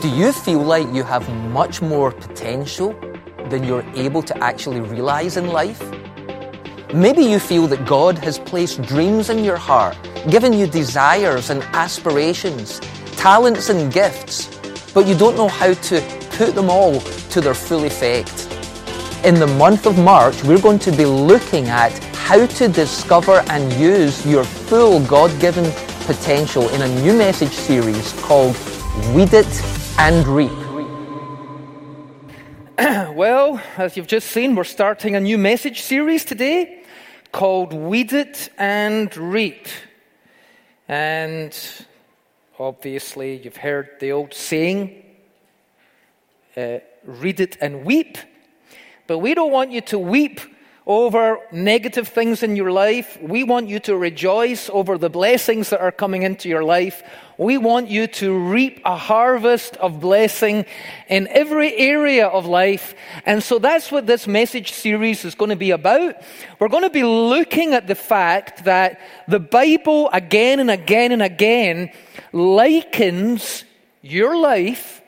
Do you feel like you have much more potential than you're able to actually realize in life? Maybe you feel that God has placed dreams in your heart, given you desires and aspirations, talents and gifts, but you don't know how to put them all to their full effect. In the month of March, we're going to be looking at how to discover and use your full God-given potential in a new message series called Weed It and Reap. Well, as you've just seen, we're starting a new message series today called Weed It and Reap. And obviously, you've heard the old saying, read it and weep. But we don't want you to weep over negative things in your life. We want you to rejoice over the blessings that are coming into your life. We want you to reap a harvest of blessing in every area of life. And so that's what this message series is going to be about. We're going to be looking at the fact that the Bible again and again and again likens your life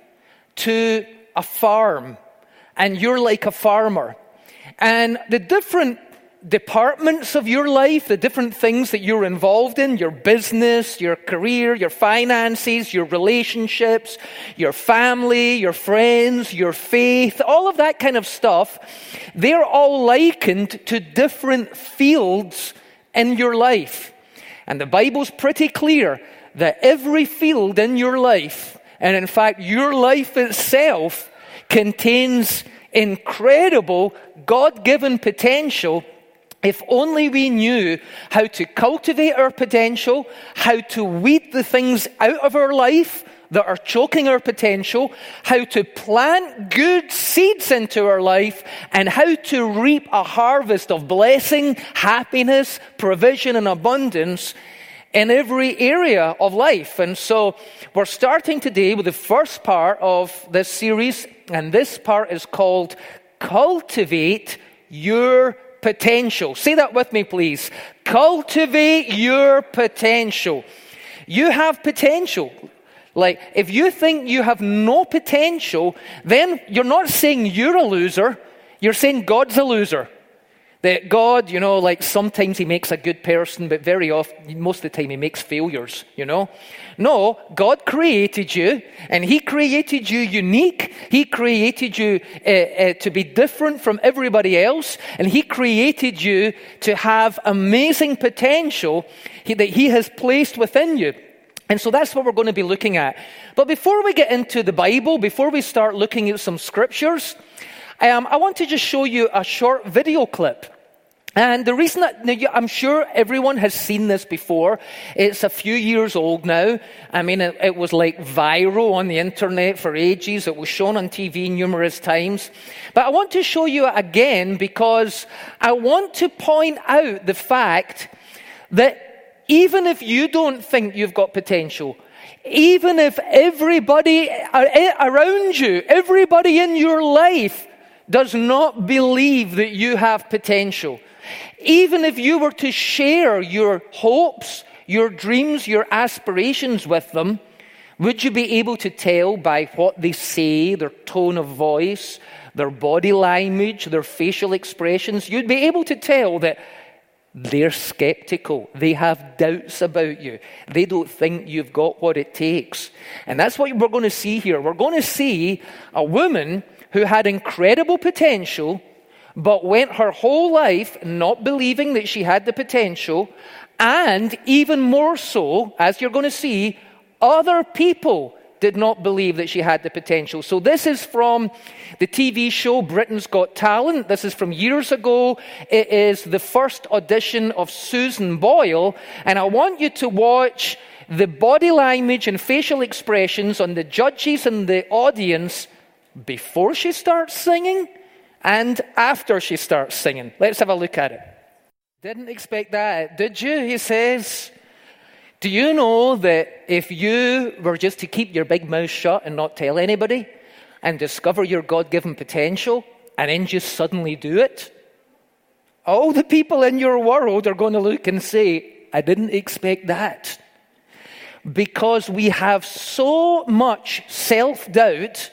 to a farm. And you're like a farmer. And the different departments of your life, the different things that you're involved in, your business, your career, your finances, your relationships, your family, your friends, your faith, all of that kind of stuff, they're all likened to different fields in your life. And the Bible's pretty clear that every field in your life, and in fact your life itself, contains incredible God-given potential if only we knew how to cultivate our potential, how to weed the things out of our life that are choking our potential, how to plant good seeds into our life, and how to reap a harvest of blessing, happiness, provision, and abundance in every area of life. And so we're starting today with the first part of this series, and this part is called Cultivate Your Potential. Say that with me, please. Cultivate your potential. You have potential. Like, if you think you have no potential, then you're not saying you're a loser, you're saying God's a loser. That God, you know, like sometimes he makes a good person, but very often, most of the time he makes failures, you know. No, God created you, and he created you unique. He created you to be different from everybody else, and he created you to have amazing potential that he has placed within you. And so that's what we're going to be looking at. But before we get into the Bible, before we start looking at some scriptures, I want to just show you a short video clip. And the reason that, now, I'm sure everyone has seen this before. It's a few years old now. I mean, it was like viral on the internet for ages. It was shown on TV numerous times. But I want to show you it again because I want to point out the fact that even if you don't think you've got potential, even if everybody around you, everybody in your life does not believe that you have potential, even if you were to share your hopes, your dreams, your aspirations with them, would you be able to tell by what they say, their tone of voice, their body language, their facial expressions? You'd be able to tell that they're skeptical. They have doubts about you. They don't think you've got what it takes. And that's what we're going to see here. We're going to see a woman who had incredible potential, but went her whole life not believing that she had the potential, and even more so, as you're going to see, other people did not believe that she had the potential. So this is from the TV show Britain's Got Talent. This is from years ago. It is the first audition of Susan Boyle, and I want you to watch the body language and facial expressions on the judges and the audience before she starts singing and after she starts singing. Let's have a look at it. Didn't expect that, did you? He says, do you know that if you were just to keep your big mouth shut and not tell anybody and discover your God-given potential and then just suddenly do it, all the people in your world are going to look and say, I didn't expect that. because we have so much self-doubt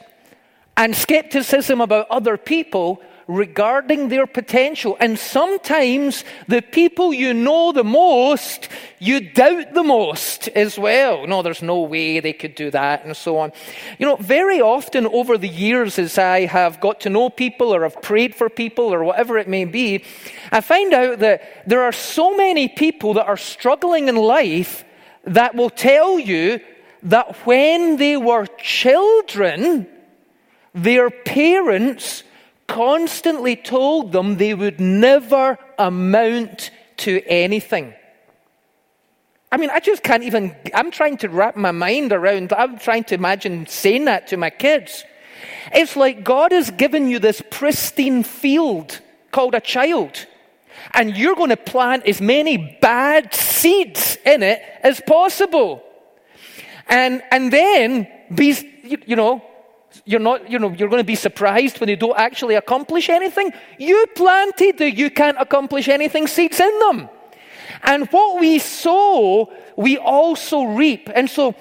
and skepticism about other people regarding their potential. And sometimes the people you know the most, you doubt the most as well. No, there's no way they could do that, and so on. You know, very often over the years, as I have got to know people or have prayed for people or whatever it may be, I find out that there are so many people that are struggling in life that will tell you that when they were children, their parents constantly told them they would never amount to anything. I mean, I just can't even, I'm trying to wrap my mind around, I'm trying to imagine saying that to my kids. It's like God has given you this pristine field called a child, and you're going to plant as many bad seeds in it as possible. And then, you're going to be surprised when you don't actually accomplish anything. You planted the you can't accomplish anything seeds in them. And what we sow, we also reap. And so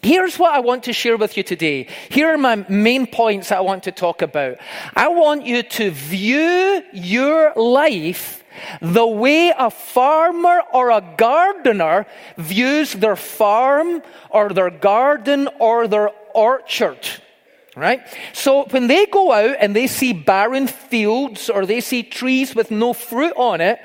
here's what I want to share with you today. Here are my main points that I want to talk about. I want you to view your life the way a farmer or a gardener views their farm or their garden or their orchard. Right? So when they go out and they see barren fields or they see trees with no fruit on it,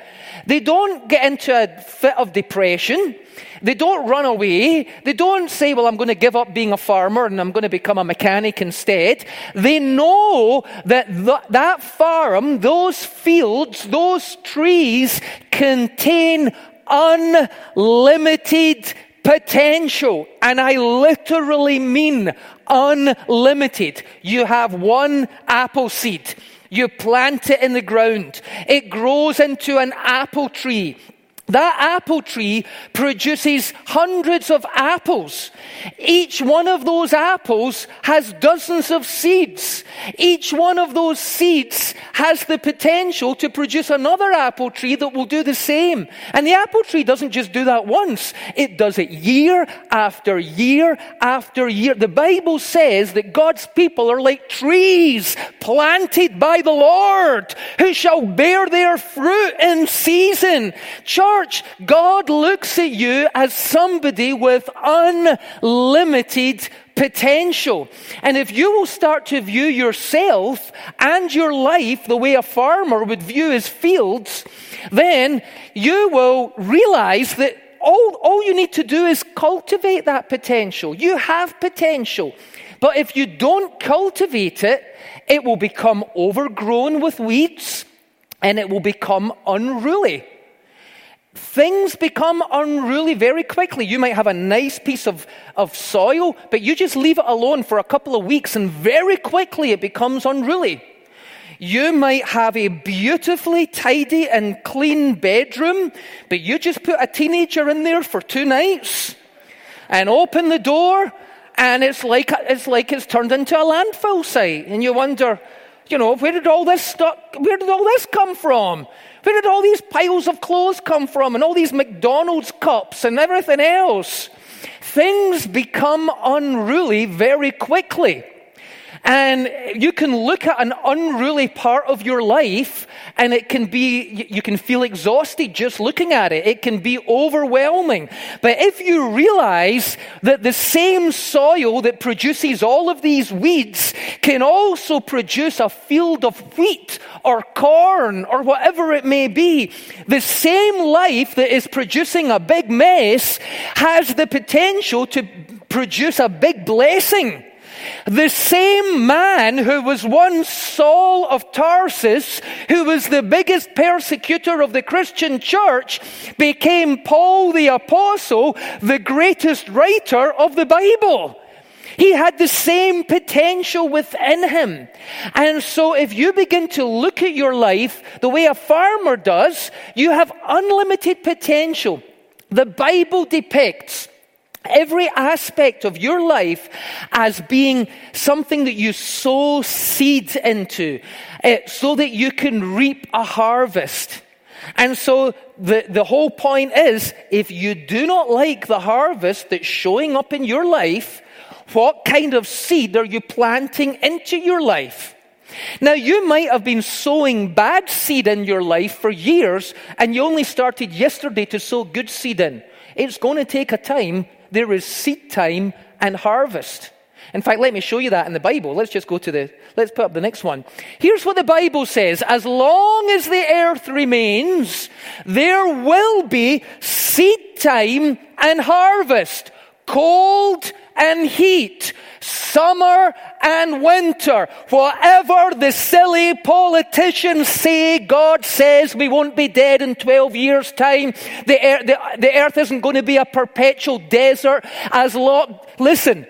they don't get into a fit of depression. They don't run away. They don't say, well, I'm going to give up being a farmer and I'm going to become a mechanic instead. They know that that farm, those fields, those trees contain unlimited potential, and I literally mean unlimited. You have one apple seed. You plant it in the ground. It grows into an apple tree. That apple tree produces hundreds of apples. Each one of those apples has dozens of seeds. Each one of those seeds has the potential to produce another apple tree that will do the same. And the apple tree doesn't just do that once. It does it year after year after year. The Bible says that God's people are like trees planted by the Lord, who shall bear their fruit in season. God looks at you as somebody with unlimited potential. And if you will start to view yourself and your life the way a farmer would view his fields, then you will realize that all you need to do is cultivate that potential. You have potential. But if you don't cultivate it, it will become overgrown with weeds and it will become unruly. Things become unruly very quickly. You might have a nice piece of soil, but you just leave it alone for a couple of weeks and very quickly it becomes unruly. You might have a beautifully tidy and clean bedroom, but you just put a teenager in there for 2 nights and open the door and it's like it's turned into a landfill site. And you wonder, where did all this come from? Where did all these piles of clothes come from and all these McDonald's cups and everything else? Things become unruly very quickly. And you can look at an unruly part of your life and you can feel exhausted just looking at it. It can be overwhelming. But if you realize that the same soil that produces all of these weeds can also produce a field of wheat or corn or whatever it may be, the same life that is producing a big mess has the potential to produce a big blessing. The same man who was once Saul of Tarsus, who was the biggest persecutor of the Christian church, became Paul the Apostle, the greatest writer of the Bible. He had the same potential within him. And so if you begin to look at your life the way a farmer does, you have unlimited potential. The Bible depicts every aspect of your life as being something that you sow seeds into, so that you can reap a harvest. And so the whole point is, if you do not like the harvest that's showing up in your life, what kind of seed are you planting into your life? Now, you might have been sowing bad seed in your life for years, and you only started yesterday to sow good seed in. It's going to take a time. There is seed time and harvest. In fact, let me show you that in the Bible. Let's put up the next one. Here's what the Bible says. As long as the earth remains, there will be seed time and harvest, cold and heat, summer and winter. Whatever the silly politicians say, God says we won't be dead in 12 years' time. The earth isn't going to be a perpetual desert. Listen,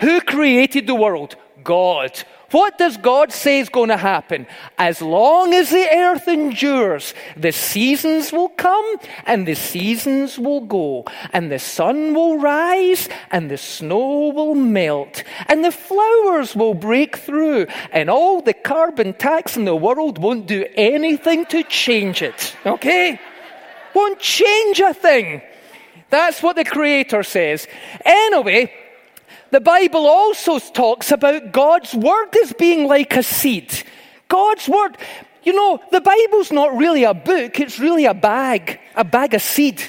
who created the world? God. What does God say is going to happen? As long as the earth endures, the seasons will come and the seasons will go, and the sun will rise and the snow will melt, and the flowers will break through, and all the carbon tax in the world won't do anything to change it. Okay? Won't change a thing. That's what the Creator says. Anyway, the Bible also talks about God's word as being like a seed. God's word. You know, the Bible's not really a book. It's really a bag of seed.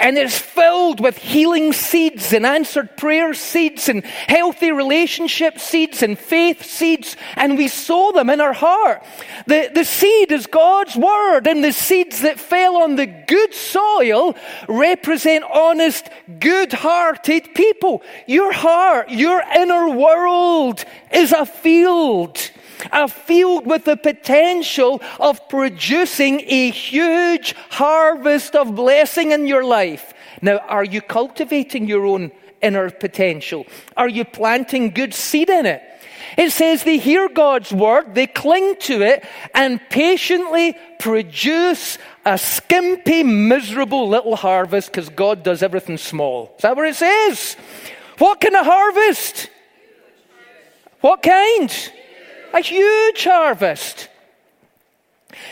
And it's filled with healing seeds and answered prayer seeds and healthy relationship seeds and faith seeds. And we sow them in our heart. The seed is God's word. And the seeds that fell on the good soil represent honest, good-hearted people. Your heart, your inner world is a field. A field with the potential of producing a huge harvest of blessing in your life. Now, are you cultivating your own inner potential? Are you planting good seed in it? It says they hear God's word, they cling to it, and patiently produce a skimpy, miserable little harvest, because God does everything small. Is that what it says? What kind of harvest? What kind? A huge harvest.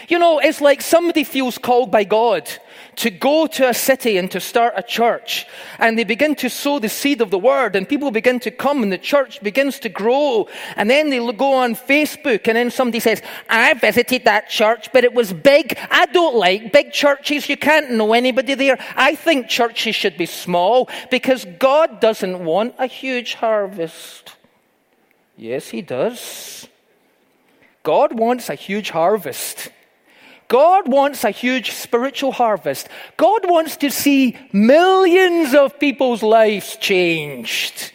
You know, it's like somebody feels called by God to go to a city and to start a church. And they begin to sow the seed of the word, and people begin to come, and the church begins to grow. And then they go on Facebook, and then somebody says, I visited that church, but it was big. I don't like big churches. You can't know anybody there. I think churches should be small, because God doesn't want a huge harvest. Yes, He does. God wants a huge harvest. God wants a huge spiritual harvest. God wants to see millions of people's lives changed.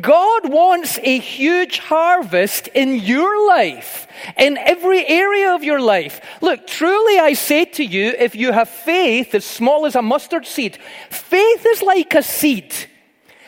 God wants a huge harvest in your life, in every area of your life. Look, truly I say to you, if you have faith as small as a mustard seed, faith is like a seed.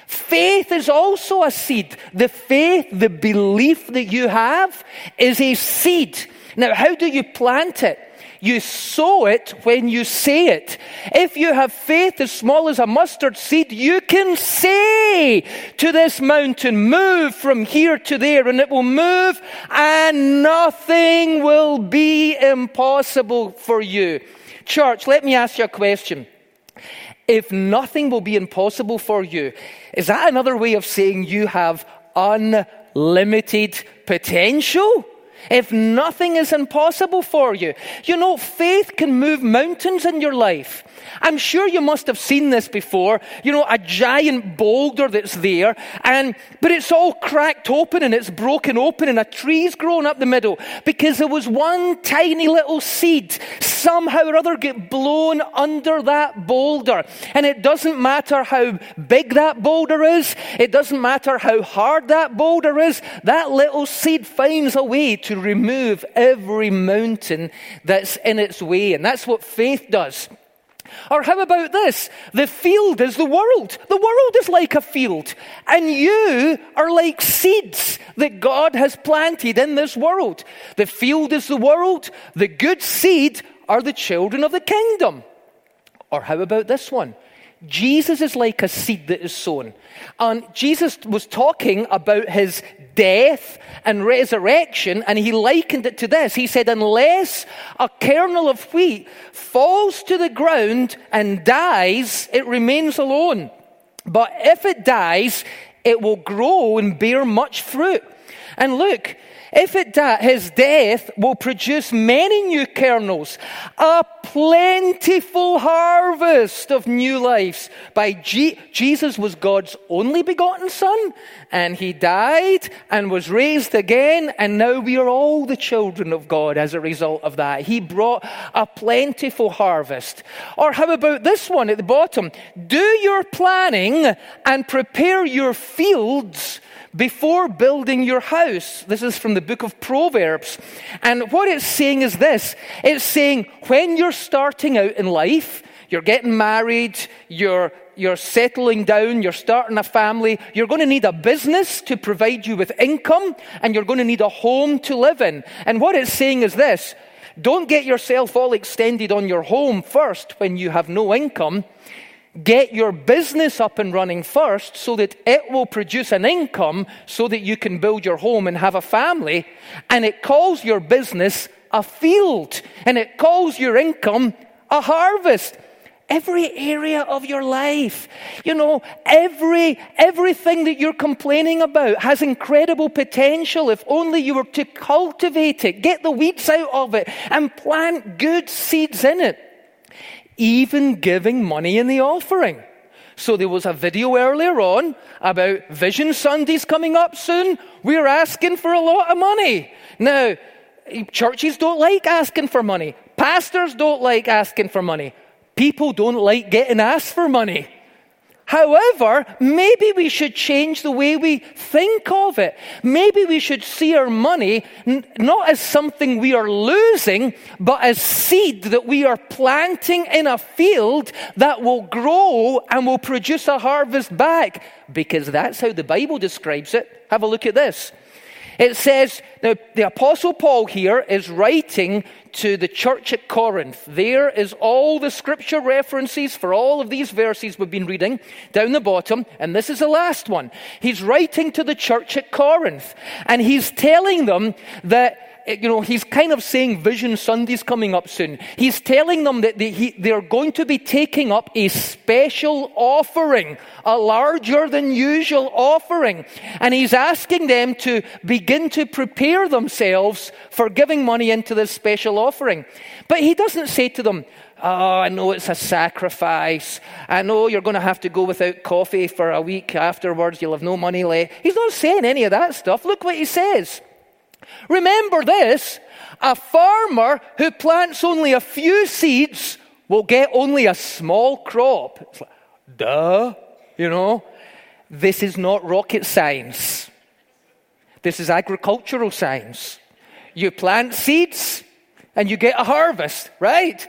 Faith is also a seed. The faith, the belief that you have is a seed. Now, how do you plant it? You sow it when you say it. If you have faith as small as a mustard seed, you can say to this mountain, move from here to there, and it will move, and nothing will be impossible for you. Church, let me ask you a question. If nothing will be impossible for you, is that another way of saying you have unlimited potential? If nothing is impossible for you. You know, faith can move mountains in your life. I'm sure you must have seen this before. You know, a giant boulder that's there, but it's all cracked open and it's broken open and a tree's grown up the middle because there was one tiny little seed somehow or other get blown under that boulder. And it doesn't matter how big that boulder is. It doesn't matter how hard that boulder is. That little seed finds a way to remove every mountain that's in its way. And that's what faith does. Or how about this? The field is the world. The world is like a field. And you are like seeds that God has planted in this world. The field is the world. The good seed are the children of the kingdom. Or how about this one? Jesus is like a seed that is sown. And Jesus was talking about his death and resurrection, and he likened it to this. He said, unless a kernel of wheat falls to the ground and dies, it remains alone. But if it dies, it will grow and bear much fruit. And look, if it his death will produce many new kernels, a plentiful harvest of new lives. By Jesus was God's only begotten Son, and he died and was raised again, and now we are all the children of God as a result of that. He brought a plentiful harvest. Or how about this one at the bottom? Do your planning and prepare your fields before building your house. This is from the book of Proverbs. And what it's saying is this. It's saying when you're starting out in life, you're getting married, you're settling down, you're starting a family, you're going to need a business to provide you with income, and you're going to need a home to live in. And what it's saying is this. Don't get yourself all extended on your home first when you have no income. Get your business up and running first so that it will produce an income so that you can build your home and have a family. And it calls your business a field. And it calls your income a harvest. Every area of your life, you know, everything that you're complaining about has incredible potential if only you were to cultivate it, get the weeds out of it, and plant good seeds in it. Even giving money in the offering. So there was a video earlier on about Vision Sundays coming up soon. We're asking for a lot of money. Now, churches don't like asking for money. Pastors don't like asking for money. People don't like getting asked for money. However, maybe we should change the way we think of it. Maybe we should see our money not as something we are losing, but as seed that we are planting in a field that will grow and will produce a harvest back. Because that's how the Bible describes it. Have a look at this. It says, now the Apostle Paul here is writing to the church at Corinth. There is all the scripture references for all of these verses we've been reading down the bottom. And this is the last one. He's writing to the church at Corinth. And he's telling them that, you know, he's kind of saying Vision Sunday's coming up soon. He's telling them that they're going to be taking up a special offering, a larger than usual offering. And he's asking them to begin to prepare themselves for giving money into this special offering. But he doesn't say to them, oh, I know it's a sacrifice. I know you're going to have to go without coffee for a week afterwards. You'll have no money left. He's not saying any of that stuff. Look what he says. Remember this, a farmer who plants only a few seeds will get only a small crop. It's like, duh, you know. This is not rocket science. This is agricultural science. You plant seeds and you get a harvest, right?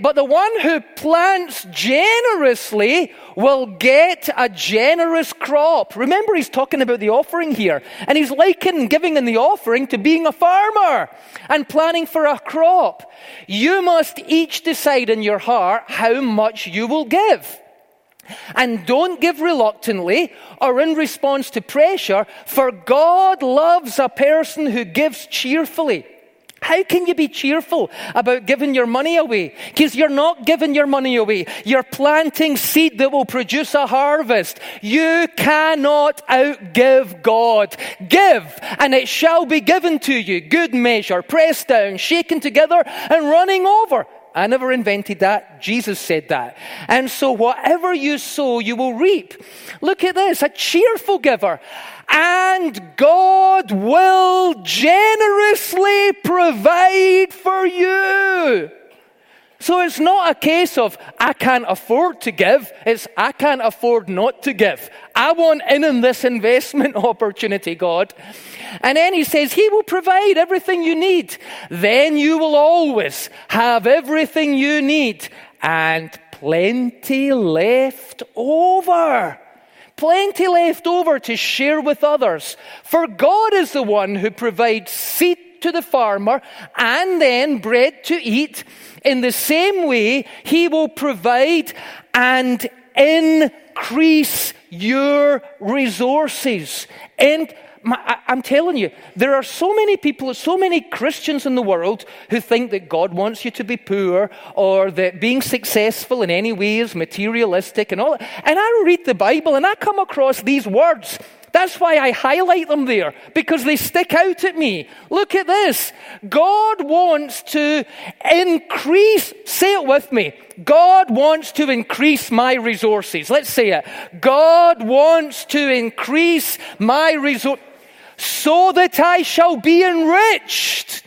But the one who plants generously will get a generous crop. Remember, he's talking about the offering here. And he's likening giving in the offering to being a farmer and planning for a crop. You must each decide in your heart how much you will give. And don't give reluctantly or in response to pressure, for God loves a person who gives cheerfully. How can you be cheerful about giving your money away? Because you're not giving your money away. You're planting seed that will produce a harvest. You cannot outgive God. Give, and it shall be given to you. Good measure, pressed down, shaken together, and running over. I never invented that. Jesus said that. And so whatever you sow, you will reap. Look at this, a cheerful giver. And God will generously provide for you. So it's not a case of, I can't afford to give. It's, I can't afford not to give. I want in this investment opportunity, God. And then he says, he will provide everything you need. Then you will always have everything you need and plenty left over. Plenty left over to share with others. For God is the one who provides seed to the farmer and then bread to eat. In the same way, he will provide and increase your resources. And I'm telling you, there are so many people, so many Christians in the world who think that God wants you to be poor or that being successful in any way is materialistic and all. And I read the Bible and I come across these words. That's why I highlight them there, because they stick out at me. Look at this. God wants to increase, say it with me, God wants to increase my resources. Let's say it. God wants to increase my resources so that I shall be enriched.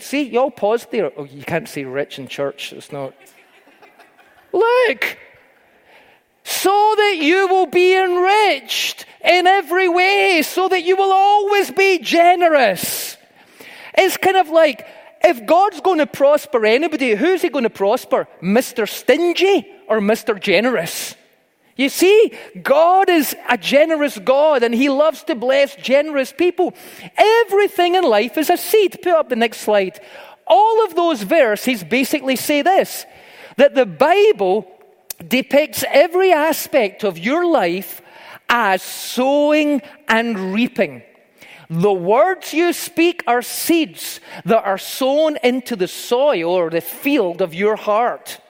See, you all paused there. Oh, you can't say rich in church. It's not. Look. So that you will be enriched in every way, so that you will always be generous. It's kind of like, if God's going to prosper anybody, who's he going to prosper? Mr. Stingy or Mr. Generous? You see, God is a generous God and he loves to bless generous people. Everything in life is a seed. Put up the next slide. All of those verses basically say this, that the Bible depicts every aspect of your life as sowing and reaping. The words you speak are seeds that are sown into the soil or the field of your heart.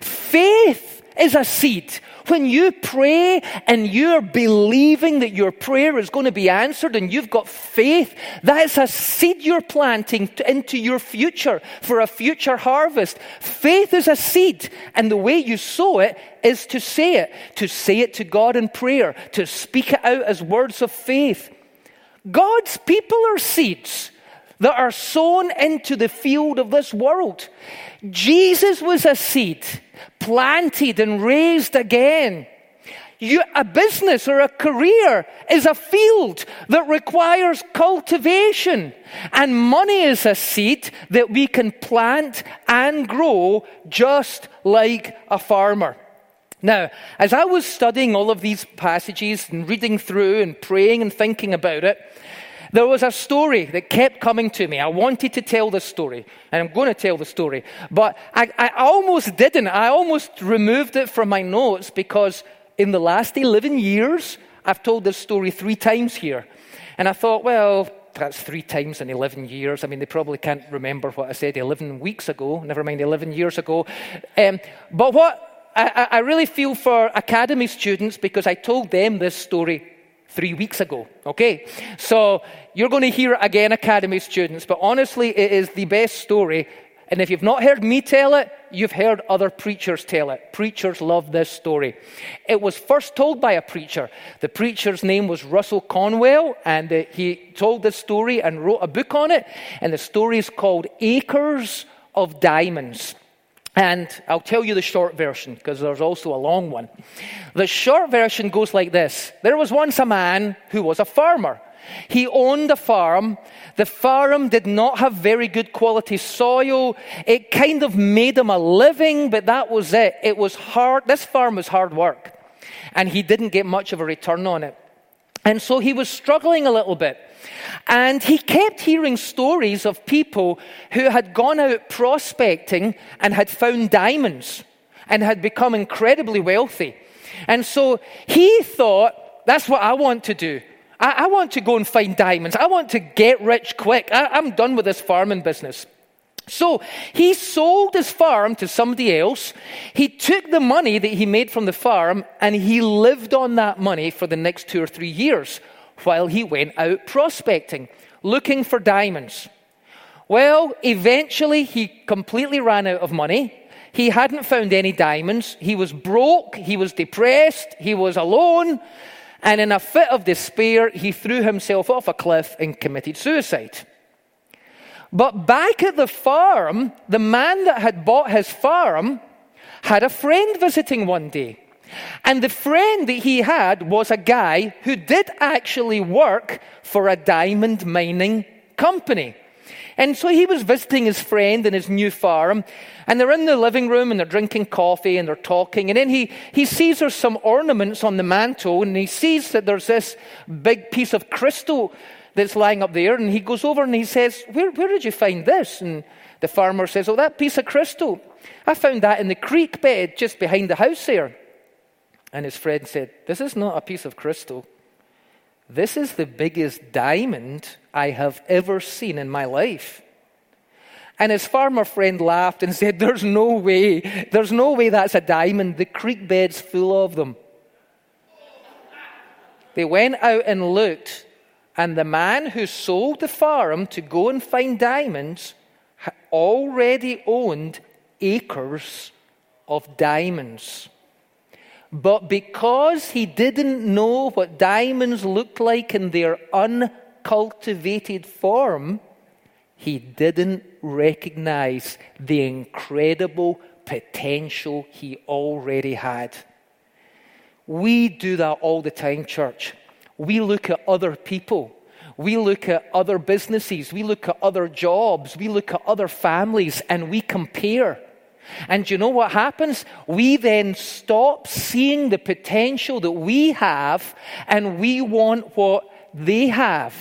Faith is a seed. When you pray and you're believing that your prayer is going to be answered and you've got faith, that's a seed you're planting into your future for a future harvest. Faith is a seed, and the way you sow it is to say it to God in prayer, to speak it out as words of faith. God's people are seeds that are sown into the field of this world. Jesus was a seed, planted and raised again. A business or a career is a field that requires cultivation. And money is a seed that we can plant and grow just like a farmer. Now, as I was studying all of these passages and reading through and praying and thinking about it, there was a story that kept coming to me. I wanted to tell this story, and I'm going to tell the story. But I almost didn't. I almost removed it from my notes because in the last 11 years, I've told this story 3 times here. And I thought, well, that's 3 times in 11 years. I mean, they probably can't remember what I said 11 weeks ago, never mind 11 years ago. But what I really feel for academy students, because I told them this story 3 weeks ago, okay? So you're going to hear it again, academy students, but honestly, it is the best story. And if you've not heard me tell it, you've heard other preachers tell it. Preachers love this story. It was first told by a preacher. The preacher's name was Russell Conwell, and he told this story and wrote a book on it. And the story is called Acres of Diamonds. And I'll tell you the short version, because there's also a long one. The short version goes like this. There was once a man who was a farmer. He owned a farm. The farm did not have very good quality soil. It kind of made him a living, but that was it. It was hard. This farm was hard work. And he didn't get much of a return on it. And so he was struggling a little bit. And he kept hearing stories of people who had gone out prospecting and had found diamonds and had become incredibly wealthy. And so he thought, that's what I want to do. I want to go and find diamonds. I want to get rich quick. I'm done with this farming business. So he sold his farm to somebody else. He took the money that he made from the farm and he lived on that money for the next 2 or 3 years while he went out prospecting, looking for diamonds. Well, eventually he completely ran out of money. He hadn't found any diamonds. He was broke. He was depressed. He was alone. And in a fit of despair, he threw himself off a cliff and committed suicide. But back at the farm, the man that had bought his farm had a friend visiting one day. And the friend that he had was a guy who did actually work for a diamond mining company. And so he was visiting his friend in his new farm. And they're in the living room and they're drinking coffee and they're talking. And then he sees there's some ornaments on the mantle. And he sees that there's this big piece of crystal that's lying up there, and he goes over and he says, where did you find this? And the farmer says, oh, that piece of crystal. I found that in the creek bed just behind the house there. And his friend said, "This is not a piece of crystal. This is the biggest diamond I have ever seen in my life." And his farmer friend laughed and said, there's no way that's a diamond. The creek bed's full of them. They went out and looked, and the man who sold the farm to go and find diamonds already owned acres of diamonds. But because he didn't know what diamonds looked like in their uncultivated form, he didn't recognize the incredible potential he already had. We do that all the time, church. We look at other people. We look at other businesses. We look at other jobs. We look at other families, and we compare. And you know what happens? We then stop seeing the potential that we have, and we want what they have.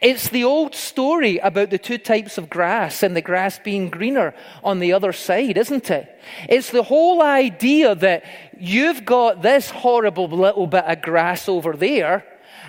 It's the old story about the two types of grass and the grass being greener on the other side, isn't it? It's the whole idea that you've got this horrible little bit of grass over there,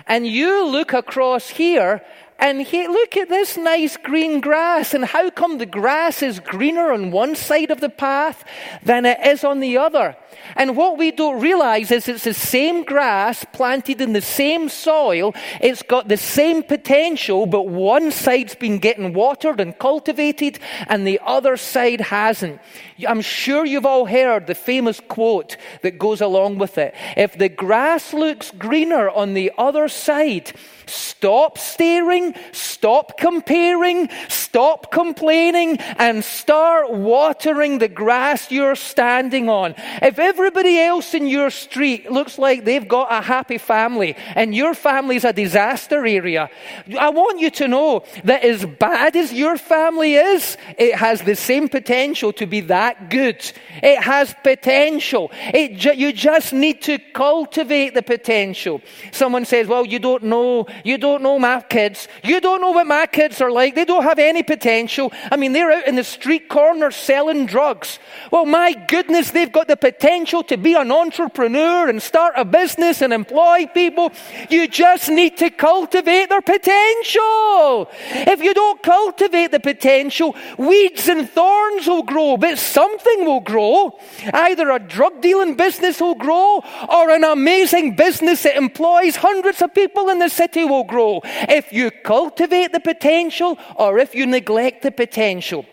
and you look across here, and look at this nice green grass, and how come the grass is greener on one side of the path than it is on the other? And what we don't realize is it's the same grass planted in the same soil. It's got the same potential, but one side's been getting watered and cultivated, and the other side hasn't. I'm sure you've all heard the famous quote that goes along with it. If the grass looks greener on the other side, stop staring, stop comparing, stop complaining, and start watering the grass you're standing on. If everybody else in your street looks like they've got a happy family and your family's a disaster area, I want you to know that as bad as your family is, it has the same potential to be that good. It has potential. You just need to cultivate the potential. Someone says, "Well, you don't know my kids. You don't know what my kids are like. They don't have any potential. I mean, they're out in the street corner selling drugs." Well, my goodness, they've got the potential to be an entrepreneur and start a business and employ people. You just need to cultivate their potential. If you don't cultivate the potential, weeds and thorns will grow, but something will grow. Either a drug dealing business will grow, or an amazing business that employs hundreds of people in the city will grow. If you cultivate the potential, or if you neglect the potential,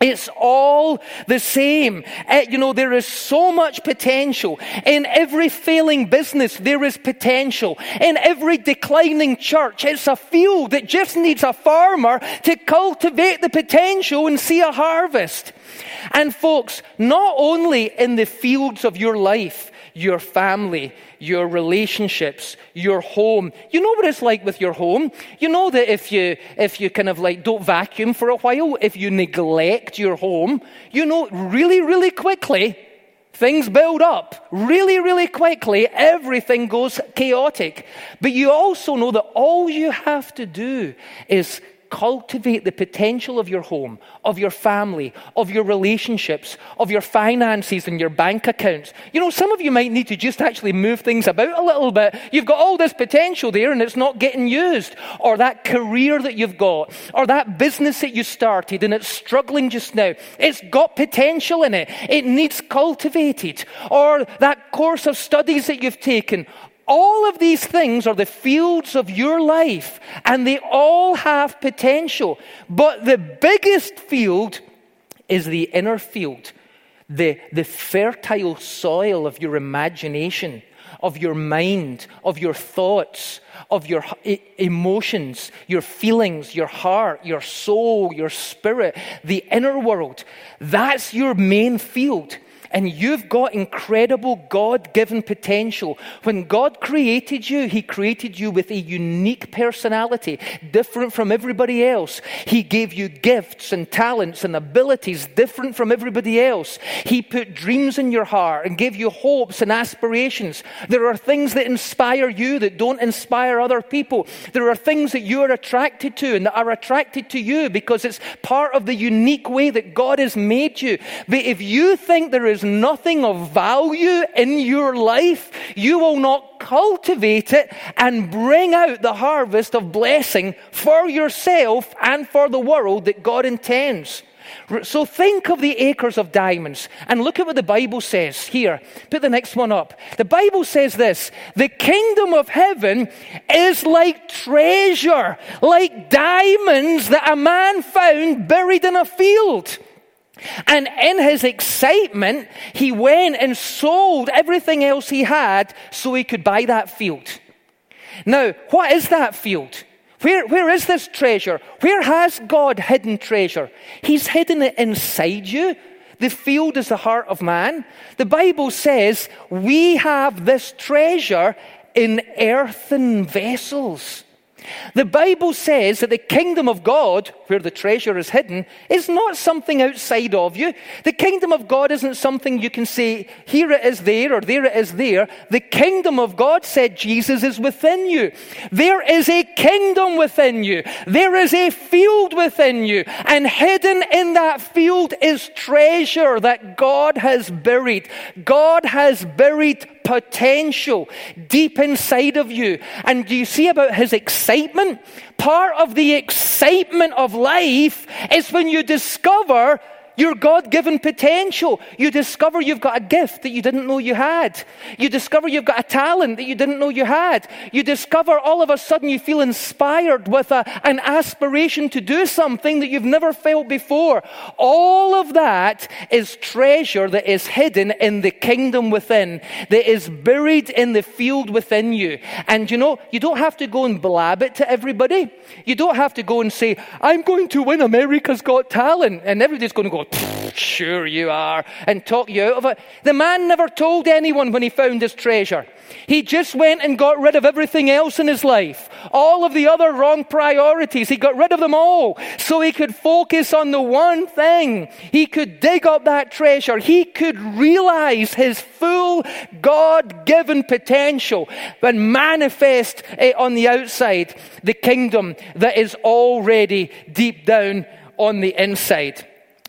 it's all the same. There is so much potential. In every failing business, there is potential. In every declining church, it's a field that just needs a farmer to cultivate the potential and see a harvest. And folks, not only in the fields of your life, your family, your relationships, your home. You know what it's like with your home? You know that if you kind of like don't vacuum for a while, if you neglect your home, you know really, really quickly, things build up. Really, really quickly, everything goes chaotic. But you also know that all you have to do is cultivate the potential of your home, of your family, of your relationships, of your finances and your bank accounts. You know, some of you might need to just actually move things about a little bit. You've got all this potential there and it's not getting used. Or that career that you've got, or that business that you started and it's struggling just now. It's got potential in it. It needs cultivated. Or that course of studies that you've taken. All of these things are the fields of your life, and they all have potential. But the biggest field is the inner field, the fertile soil of your imagination, of your mind, of your thoughts, of your emotions, your feelings, your heart, your soul, your spirit, the inner world. That's your main field. And you've got incredible God-given potential. When God created you, He created you with a unique personality, different from everybody else. He gave you gifts and talents and abilities different from everybody else. He put dreams in your heart and gave you hopes and aspirations. There are things that inspire you that don't inspire other people. There are things that you are attracted to and that are attracted to you because it's part of the unique way that God has made you. But if you think there is is nothing of value in your life, you will not cultivate it and bring out the harvest of blessing for yourself and for the world that God intends. So think of the acres of diamonds and look at what the Bible says here. Put the next one up. The Bible says this: the kingdom of heaven is like treasure, like diamonds that a man found buried in a field. And in his excitement, he went and sold everything else he had so he could buy that field. Now, what is that field? Where is this treasure? Where has God hidden treasure? He's hidden it inside you. The field is the heart of man. The Bible says we have this treasure in earthen vessels. The Bible says that the kingdom of God, where the treasure is hidden, is not something outside of you. The kingdom of God isn't something you can say, here it is there, or there it is there. The kingdom of God, said Jesus, is within you. There is a kingdom within you. There is a field within you. And hidden in that field is treasure that God has buried. God has buried potential deep inside of you. And do you see about his excitement? Part of the excitement of life is when you discover your God-given potential. You discover you've got a gift that you didn't know you had. You discover you've got a talent that you didn't know you had. You discover all of a sudden you feel inspired with an aspiration to do something that you've never felt before. All of that is treasure that is hidden in the kingdom within, that is buried in the field within you. And you know, you don't have to go and blab it to everybody. You don't have to go and say, I'm going to win America's Got Talent. And everybody's going to go, sure you are, and talk you out of it. The man never told anyone when he found his treasure. He just went and got rid of everything else in his life. All of the other wrong priorities, he got rid of them all so he could focus on the one thing. He could dig up that treasure. He could realize his full God-given potential and manifest it on the outside, the kingdom that is already deep down on the inside.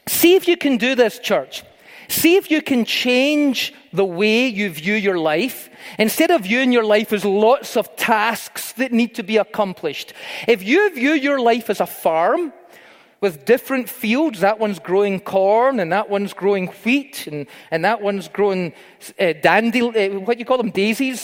See if you can do this, church. See if you can change the way you view your life. Instead of viewing your life as lots of tasks that need to be accomplished, if you view your life as a farm with different fields, that one's growing corn, and that one's growing wheat, and that one's growing daisies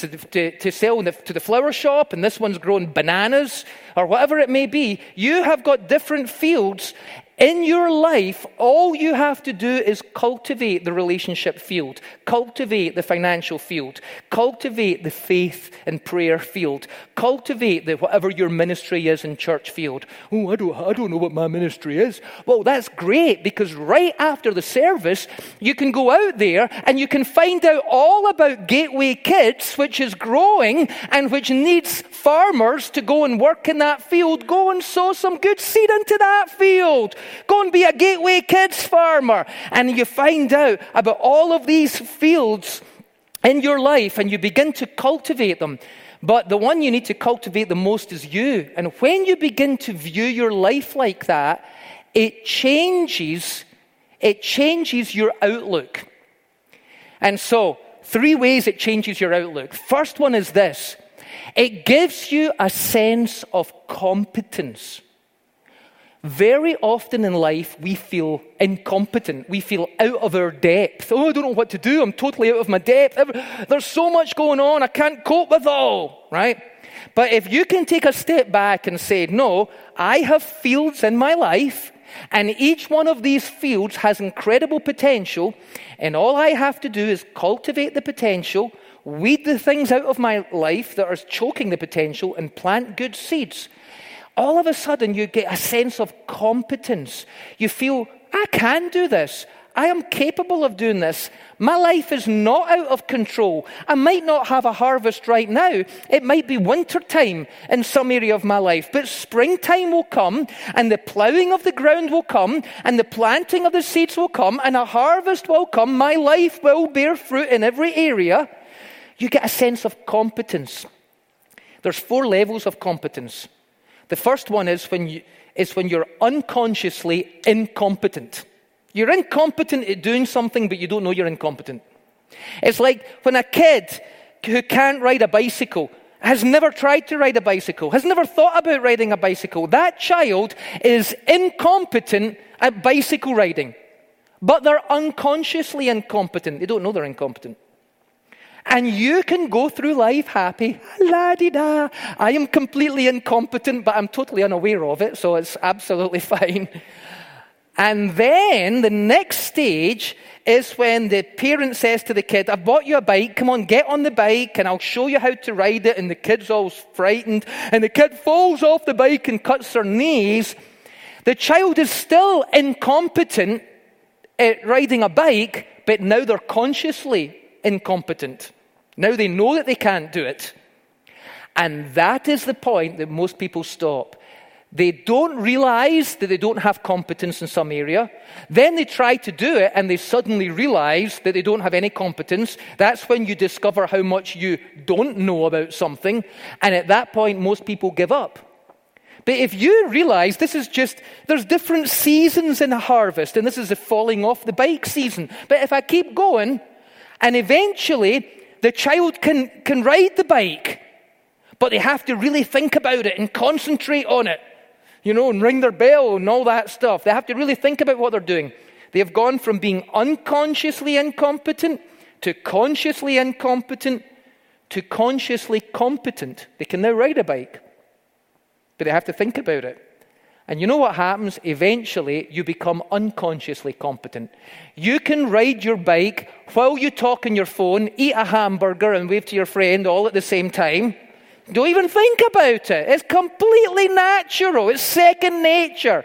to sell to the flower shop, and this one's growing bananas, or whatever it may be. You have got different fields. In your life, all you have to do is cultivate the relationship field, cultivate the financial field, cultivate the faith and prayer field, cultivate the whatever your ministry is in church field. Oh, I don't know what my ministry is. Well, that's great, because right after the service, you can go out there and you can find out all about Gateway Kids, which is growing and which needs farmers to go and work in that field. Go and sow some good seed into that field. Go and be a Gateway Kids farmer. And you find out about all of these fields in your life and you begin to cultivate them. But the one you need to cultivate the most is you. And when you begin to view your life like that, it changes your outlook. And so, three ways it changes your outlook. First one is this: it gives you a sense of competence. Very often in life, we feel incompetent. We feel out of our depth. Oh, I don't know what to do. I'm totally out of my depth. There's so much going on. I can't cope with all, right? But if you can take a step back and say, no, I have fields in my life, and each one of these fields has incredible potential, and all I have to do is cultivate the potential, weed the things out of my life that are choking the potential, and plant good seeds. All of a sudden, you get a sense of competence. You feel, I can do this. I am capable of doing this. My life is not out of control. I might not have a harvest right now. It might be winter time in some area of my life, but springtime will come, and the ploughing of the ground will come, and the planting of the seeds will come, and a harvest will come. My life will bear fruit in every area. You get a sense of competence. There's 4 levels of competence. The first one is when you're unconsciously incompetent. You're incompetent at doing something, but you don't know you're incompetent. It's like when a kid who can't ride a bicycle has never tried to ride a bicycle, has never thought about riding a bicycle. That child is incompetent at bicycle riding, but they're unconsciously incompetent. They don't know they're incompetent. And you can go through life happy, la-di-da. I am completely incompetent, but I'm totally unaware of it, so it's absolutely fine. And then the next stage is when the parent says to the kid, I bought you a bike, come on, get on the bike, and I'll show you how to ride it. And the kid's all frightened, and the kid falls off the bike and cuts their knees. The child is still incompetent at riding a bike, but now they're consciously incompetent. Now they know that they can't do it. And that is the point that most people stop. They don't realize that they don't have competence in some area. Then they try to do it and they suddenly realize that they don't have any competence. That's when you discover how much you don't know about something. And at that point, most people give up. But if you realize this is just, there's different seasons in a harvest, and this is the falling off the bike season. But if I keep going, and eventually the child can ride the bike, but they have to really think about it and concentrate on it, you know, and ring their bell and all that stuff. They have to really think about what they're doing. They have gone from being unconsciously incompetent to consciously incompetent to consciously competent. They can now ride a bike, but they have to think about it. And you know what happens? Eventually, you become unconsciously competent. You can ride your bike while you talk on your phone, eat a hamburger and wave to your friend all at the same time. Don't even think about it. It's completely natural. It's second nature.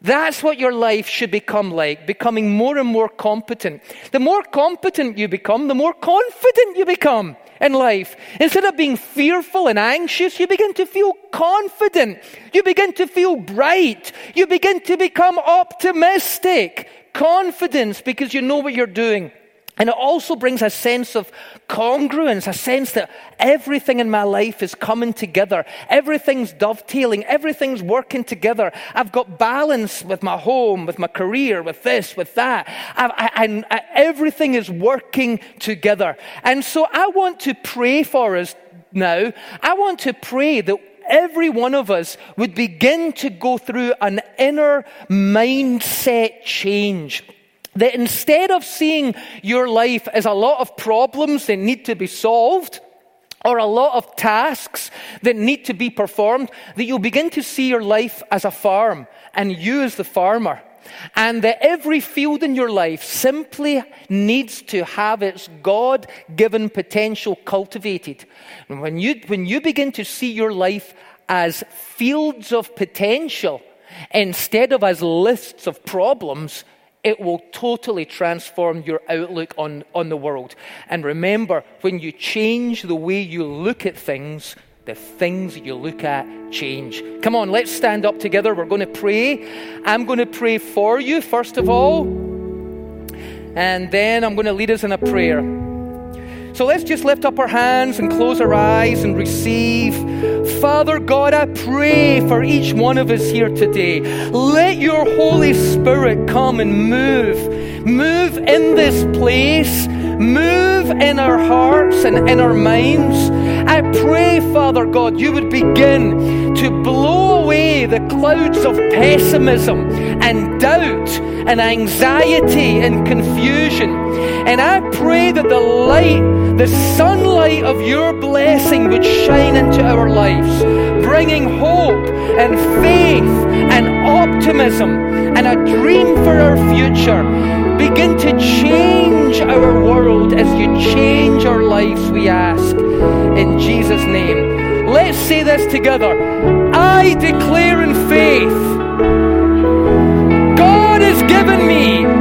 That's what your life should become like, becoming more and more competent. The more competent you become, the more confident you become in life. Instead of being fearful and anxious, you begin to feel confident. You begin to feel bright. You begin to become optimistic. Confidence, because you know what you're doing. And it also brings a sense of congruence, a sense that everything in my life is coming together. Everything's dovetailing. Everything's working together. I've got balance with my home, with my career, with this, with that. I everything is working together. And so I want to pray for us now. I want to pray that every one of us would begin to go through an inner mindset change. That instead of seeing your life as a lot of problems that need to be solved or a lot of tasks that need to be performed, that you'll begin to see your life as a farm and you as the farmer. And that every field in your life simply needs to have its God-given potential cultivated. And when you begin to see your life as fields of potential instead of as lists of problems, it will totally transform your outlook on the world. And remember, when you change the way you look at things, the things you look at change. Come on, let's stand up together. We're going to pray. I'm going to pray for you, first of all. And then I'm going to lead us in a prayer. So let's just lift up our hands and close our eyes and receive. Father God, I pray for each one of us here today. Let your Holy Spirit come and move. Move in this place. Move in our hearts and in our minds. I pray, Father God, you would begin to blow away the clouds of pessimism and doubt and anxiety and confusion. And I pray that the light, the sunlight of your blessing would shine into our lives, bringing hope and faith and optimism and a dream for our future. Begin to change our world as you change our lives, we ask. In Jesus' name. Let's say this together. I declare in faith, God has given me